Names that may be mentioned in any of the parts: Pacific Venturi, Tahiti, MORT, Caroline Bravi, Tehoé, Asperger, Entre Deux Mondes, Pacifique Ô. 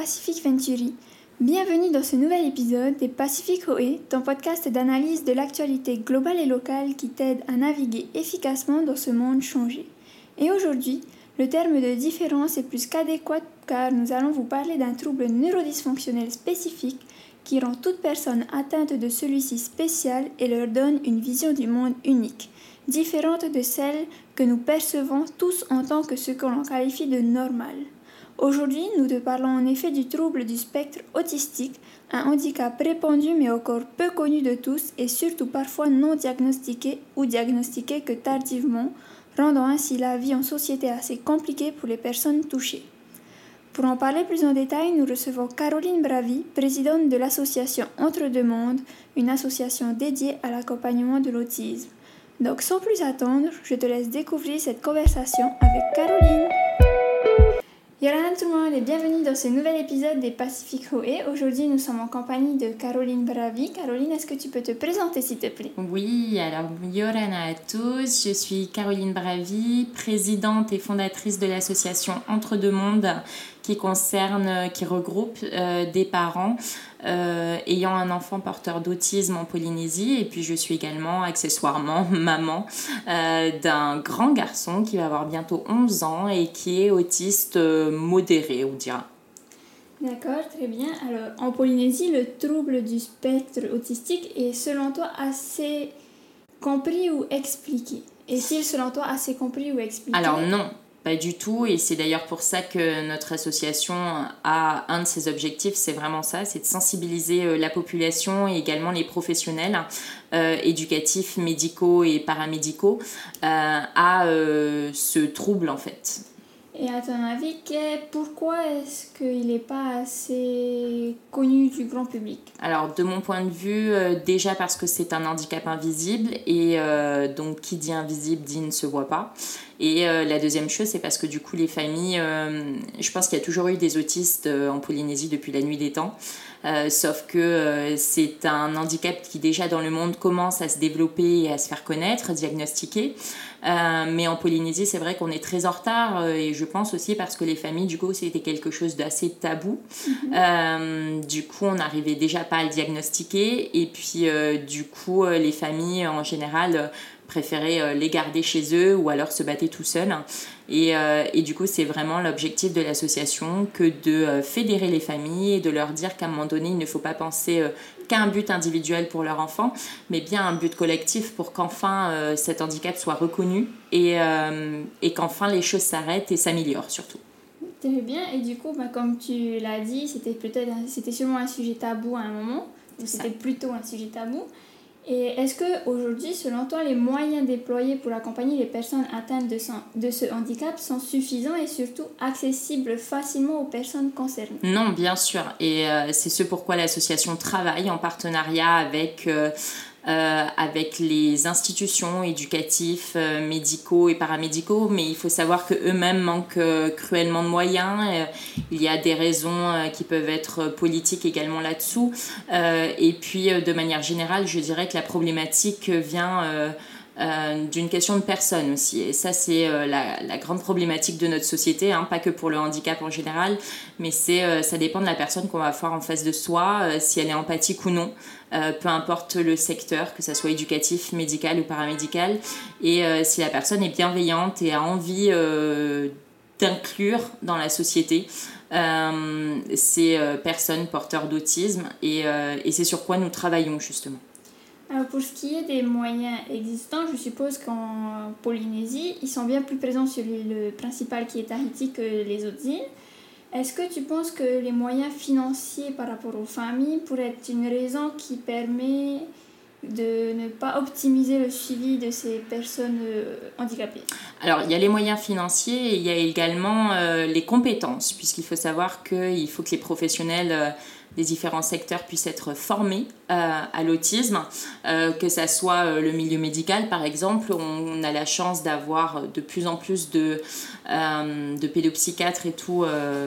Pacific Venturi. Bienvenue dans ce nouvel épisode des Pacifique Ô, ton podcast d'analyse de l'actualité globale et locale qui t'aide à naviguer efficacement dans ce monde changé. Et aujourd'hui, le terme de différence est plus qu'adéquat car nous allons vous parler d'un trouble neurodysfonctionnel spécifique qui rend toute personne atteinte de celui-ci spécial et leur donne une vision du monde unique, différente de celle que nous percevons tous en tant que ce que l'on qualifie de normal. Aujourd'hui, nous te parlons en effet du trouble du spectre autistique, un handicap répandu mais encore peu connu de tous et surtout parfois non diagnostiqué ou diagnostiqué que tardivement, rendant ainsi la vie en société assez compliquée pour les personnes touchées. Pour en parler plus en détail, nous recevons Caroline Bravi, présidente de l'association Entre Deux Mondes, une association dédiée à l'accompagnement de l'autisme. Donc sans plus attendre, je te laisse découvrir cette conversation avec Caroline. Yorana tout le monde et bienvenue dans ce nouvel épisode des Pacifique Ô. Aujourd'hui, nous sommes en compagnie de Caroline Bravi. Caroline, est-ce que tu peux te présenter s'il te plaît? Oui, alors Yorana à tous, je suis Caroline Bravi, présidente et fondatrice de l'association Entre Deux Mondes qui regroupe des parents ayant un enfant porteur d'autisme en Polynésie. Et puis, je suis également, accessoirement, maman d'un grand garçon qui va avoir bientôt 11 ans et qui est autiste modéré, on dira. D'accord, très bien. Alors, en Polynésie, le trouble du spectre autistique est, selon toi, assez compris ou expliqué? Est-il, selon toi, assez compris ou expliqué? Alors, non. Pas du tout, et c'est d'ailleurs pour ça que notre association a un de ses objectifs, c'est vraiment ça, c'est de sensibiliser la population et également les professionnels éducatifs, médicaux et paramédicaux à ce trouble en fait. Et à ton avis, pourquoi est-ce qu'il n'est pas assez connu du grand public? Alors, de mon point de vue, déjà parce que c'est un handicap invisible et donc qui dit invisible dit ne se voit pas. Et la deuxième chose, c'est parce que du coup, les familles, je pense qu'il y a toujours eu des autistes en Polynésie depuis la nuit des temps. Sauf que c'est un handicap qui déjà dans le monde commence à se développer et à se faire connaître, diagnostiquer. Mais en Polynésie, c'est vrai qu'on est très en retard et je pense aussi parce que les familles, du coup, c'était quelque chose d'assez tabou. Du coup, on n'arrivait déjà pas à le diagnostiquer et puis du coup, les familles en général préféraient les garder chez eux ou alors se battaient tout seuls. Et du coup, c'est vraiment l'objectif de l'association que de fédérer les familles et de leur dire qu'à un moment donné, il ne faut pas penser qu'à un but individuel pour leur enfant, mais bien un but collectif pour qu'enfin cet handicap soit reconnu et qu'enfin les choses s'arrêtent et s'améliorent surtout. Très bien. Et du coup, comme tu l'as dit, c'était sûrement un sujet tabou à un moment, ou c'était plutôt un sujet tabou. Et est-ce qu'aujourd'hui, selon toi, les moyens déployés pour accompagner les personnes atteintes de ce handicap sont suffisants et surtout accessibles facilement aux personnes concernées? Non, bien sûr. Et c'est ce pourquoi l'association travaille en partenariat avec les institutions éducatives, médicaux et paramédicaux, mais il faut savoir qu'eux-mêmes manquent cruellement de moyens. Il y a des raisons qui peuvent être politiques également là-dessous. Et puis, de manière générale, je dirais que la problématique vient d'une question de personne aussi. Et ça, c'est la grande problématique de notre société, pas que pour le handicap en général, mais ça dépend de la personne qu'on va avoir en face de soi, si elle est empathique ou non. Peu importe le secteur, que ça soit éducatif, médical ou paramédical, et si la personne est bienveillante et a envie d'inclure dans la société ces personnes porteurs d'autisme, et c'est sur quoi nous travaillons justement. Alors pour ce qui est des moyens existants, je suppose qu'en Polynésie, ils sont bien plus présents sur l'île principale qui est Tahiti que les autres îles. Est-ce que tu penses que les moyens financiers par rapport aux familles pourraient être une raison qui permet de ne pas optimiser le suivi de ces personnes handicapées? Alors, il y a les moyens financiers et il y a également les compétences, puisqu'il faut savoir qu'il faut que les professionnels des différents secteurs puissent être formés à l'autisme, que ça soit le milieu médical par exemple. On a la chance d'avoir de plus en plus de pédopsychiatres et tout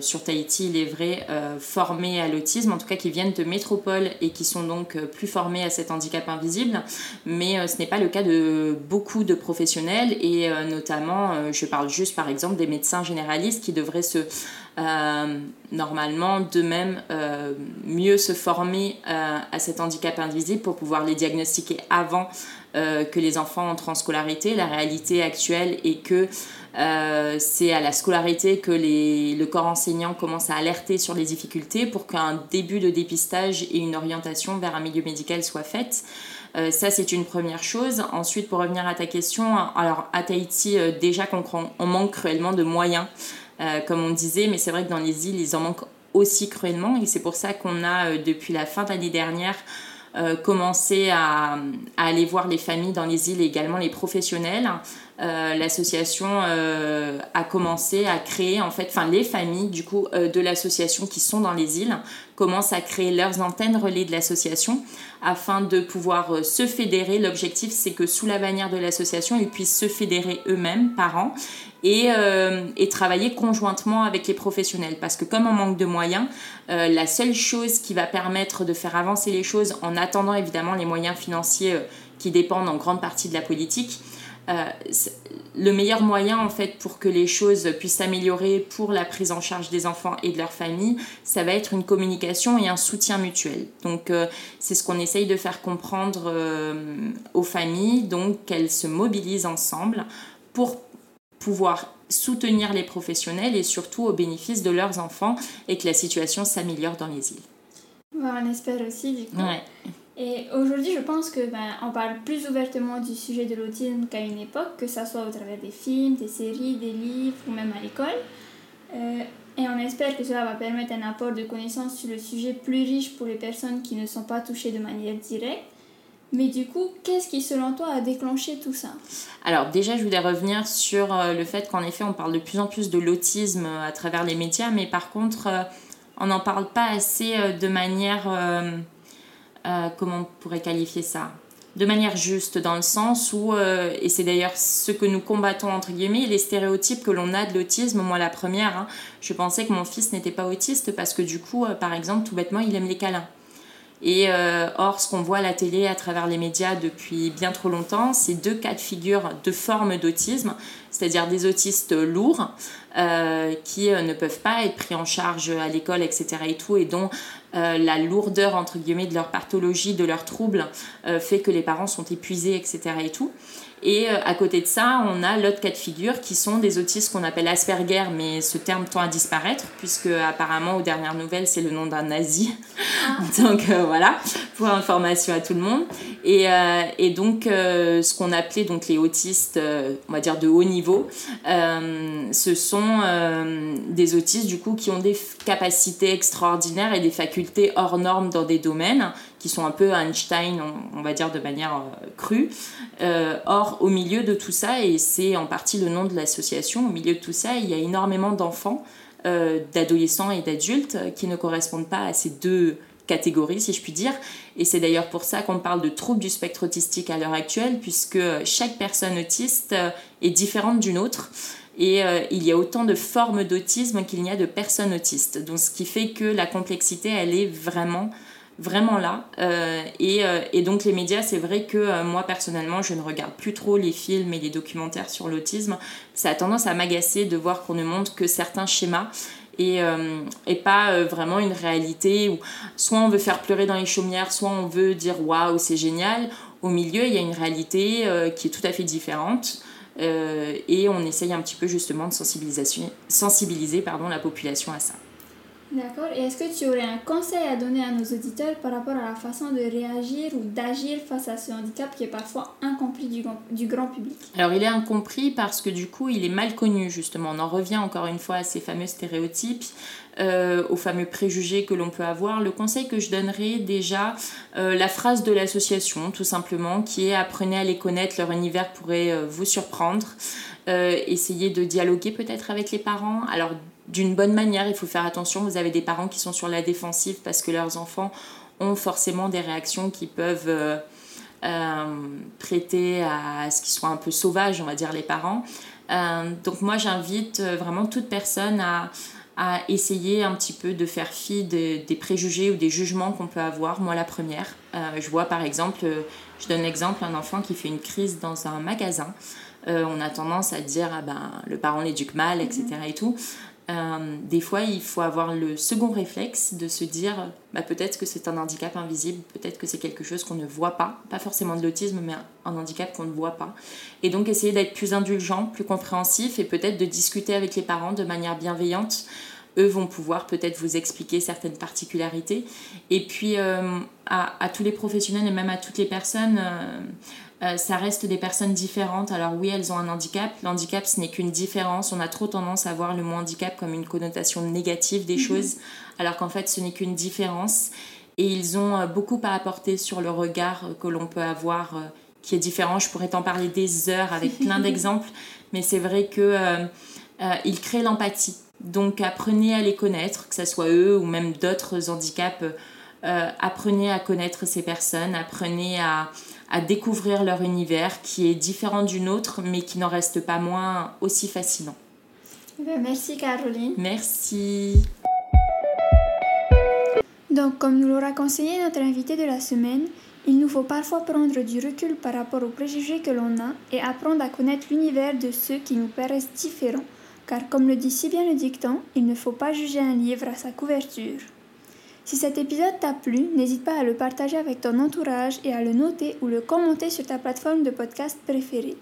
sur Tahiti, il est vrai, formés à l'autisme, en tout cas qui viennent de métropole et qui sont donc plus formés à cet handicap invisible, mais ce n'est pas le cas de beaucoup de professionnels et notamment, je parle juste par exemple des médecins généralistes qui devraient se normalement d'eux-mêmes mieux se former à cet handicap invisible pour pouvoir les diagnostiquer avant que les enfants entrent en scolarité. La réalité actuelle est que c'est à la scolarité que le corps enseignant commence à alerter sur les difficultés pour qu'un début de dépistage et une orientation vers un milieu médical soit faite. Ça, c'est une première chose. Ensuite, pour revenir à ta question, alors à Tahiti, déjà qu'on manque cruellement de moyens, comme on disait, mais c'est vrai que dans les îles, ils en manquent aussi cruellement, et c'est pour ça qu'on a, depuis la fin de l'année dernière, commencé à aller voir les familles dans les îles et également les professionnels. L'association a commencé à créer, les familles du coup de l'association qui sont dans les îles commencent à créer leurs antennes relais de l'association afin de pouvoir se fédérer. L'objectif, c'est que sous la bannière de l'association, ils puissent se fédérer eux-mêmes, parents, et travailler conjointement avec les professionnels. Parce que comme on manque de moyens, la seule chose qui va permettre de faire avancer les choses, en attendant évidemment les moyens financiers qui dépendent en grande partie de la politique, le meilleur moyen pour que les choses puissent s'améliorer pour la prise en charge des enfants et de leur famille, ça va être une communication et un soutien mutuel. Donc c'est ce qu'on essaye de faire comprendre aux familles, donc qu'elles se mobilisent ensemble pour pouvoir soutenir les professionnels et surtout au bénéfice de leurs enfants, et que la situation s'améliore dans les îles. On espère aussi, du coup. Ouais. Et aujourd'hui, je pense que on parle plus ouvertement du sujet de l'autisme qu'à une époque, que ça soit au travers des films, des séries, des livres ou même à l'école. Et on espère que cela va permettre un apport de connaissances sur le sujet plus riche pour les personnes qui ne sont pas touchées de manière directe. Mais du coup, qu'est-ce qui, selon toi, a déclenché tout ça ? Alors déjà, je voulais revenir sur le fait qu'en effet, on parle de plus en plus de l'autisme à travers les médias, mais par contre, on n'en parle pas assez de manière... comment on pourrait qualifier ça ? De manière juste, dans le sens où, et c'est d'ailleurs ce que nous combattons entre guillemets, les stéréotypes que l'on a de l'autisme, moi la première, je pensais que mon fils n'était pas autiste parce que du coup, par exemple, tout bêtement, il aime les câlins. Et or, ce qu'on voit à la télé à travers les médias depuis bien trop longtemps, c'est 2 cas de figure de formes d'autisme, c'est-à-dire des autistes lourds qui ne peuvent pas être pris en charge à l'école, etc. et dont la lourdeur, entre guillemets, de leur pathologie, de leurs troubles fait que les parents sont épuisés, etc. Et à côté de ça, on a l'autre cas de figure qui sont des autistes qu'on appelle Asperger, mais ce terme tend à disparaître puisque apparemment, aux dernières nouvelles, c'est le nom d'un nazi. Donc voilà, pour information à tout le monde. Et donc, ce qu'on appelait donc, les autistes, on va dire de haut niveau, ce sont des autistes du coup qui ont des capacités extraordinaires et des facultés hors normes dans des domaines qui sont un peu Einstein, on va dire de manière crue. Or, au milieu de tout ça, et c'est en partie le nom de l'association, au milieu de tout ça, il y a énormément d'enfants, d'adolescents et d'adultes qui ne correspondent pas à ces 2 catégories, si je puis dire. Et c'est d'ailleurs pour ça qu'on parle de troubles du spectre autistique à l'heure actuelle, puisque chaque personne autiste est différente d'une autre. Et il y a autant de formes d'autisme qu'il n'y a de personnes autistes. Donc, ce qui fait que la complexité, elle est vraiment là et donc les médias, c'est vrai que moi personnellement je ne regarde plus trop les films et les documentaires sur l'autisme. Ça a tendance à m'agacer de voir qu'on ne montre que certains schémas et pas vraiment une réalité où soit on veut faire pleurer dans les chaumières, soit on veut dire waouh c'est génial. Au milieu il y a une réalité qui est tout à fait différente et on essaye un petit peu justement de sensibiliser la population à ça. D'accord. Et est-ce que tu aurais un conseil à donner à nos auditeurs par rapport à la façon de réagir ou d'agir face à ce handicap qui est parfois incompris du grand public ? Alors, il est incompris parce que du coup, il est mal connu, justement. On en revient encore une fois à ces fameux stéréotypes, aux fameux préjugés que l'on peut avoir. Le conseil que je donnerais déjà, la phrase de l'association, tout simplement, qui est « Apprenez à les connaître, leur univers pourrait vous surprendre ». Essayez de dialoguer peut-être avec les parents. Alors, d'une bonne manière, il faut faire attention, vous avez des parents qui sont sur la défensive parce que leurs enfants ont forcément des réactions qui peuvent prêter à ce qu'ils soient un peu sauvages, on va dire, les parents. Donc moi, j'invite vraiment toute personne à essayer un petit peu de faire fi des préjugés ou des jugements qu'on peut avoir. Moi, la première, je vois par exemple, je donne l'exemple, un enfant qui fait une crise dans un magasin. On a tendance à dire le parent l'éduque mal, etc. Des fois, il faut avoir le second réflexe de se dire peut-être que c'est un handicap invisible, peut-être que c'est quelque chose qu'on ne voit pas, pas forcément de l'autisme, mais un handicap qu'on ne voit pas. Et donc essayer d'être plus indulgent, plus compréhensif et peut-être de discuter avec les parents de manière bienveillante. Eux vont pouvoir peut-être vous expliquer certaines particularités. Et puis à tous les professionnels et même à toutes les personnes... ça reste des personnes différentes. Alors oui, elles ont un handicap. L'handicap, ce n'est qu'une différence. On a trop tendance à voir le mot handicap comme une connotation négative des choses, alors qu'en fait, ce n'est qu'une différence. Et ils ont beaucoup à apporter sur le regard que l'on peut avoir, qui est différent. Je pourrais t'en parler des heures avec plein d'exemples, mais c'est vrai qu'ils créent l'empathie. Donc apprenez à les connaître, que ce soit eux ou même d'autres handicaps. Apprenez à connaître ces personnes, apprenez à découvrir leur univers qui est différent du nôtre, mais qui n'en reste pas moins aussi fascinant. Merci Caroline. Merci. Donc, comme nous l'aura conseillé notre invité de la semaine, il nous faut parfois prendre du recul par rapport aux préjugés que l'on a et apprendre à connaître l'univers de ceux qui nous paraissent différents, car comme le dit si bien le dicton, il ne faut pas juger un livre à sa couverture. Si cet épisode t'a plu, n'hésite pas à le partager avec ton entourage et à le noter ou le commenter sur ta plateforme de podcast préférée.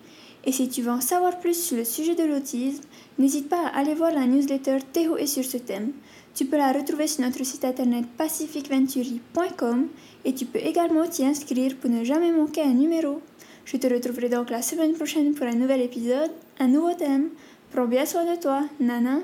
Et si tu veux en savoir plus sur le sujet de l'autisme, n'hésite pas à aller voir la newsletter Tehoé sur ce thème. Tu peux la retrouver sur notre site internet pacificventuri.com et tu peux également t'y inscrire pour ne jamais manquer un numéro. Je te retrouverai donc la semaine prochaine pour un nouvel épisode, un nouveau thème. Prends bien soin de toi, Nana.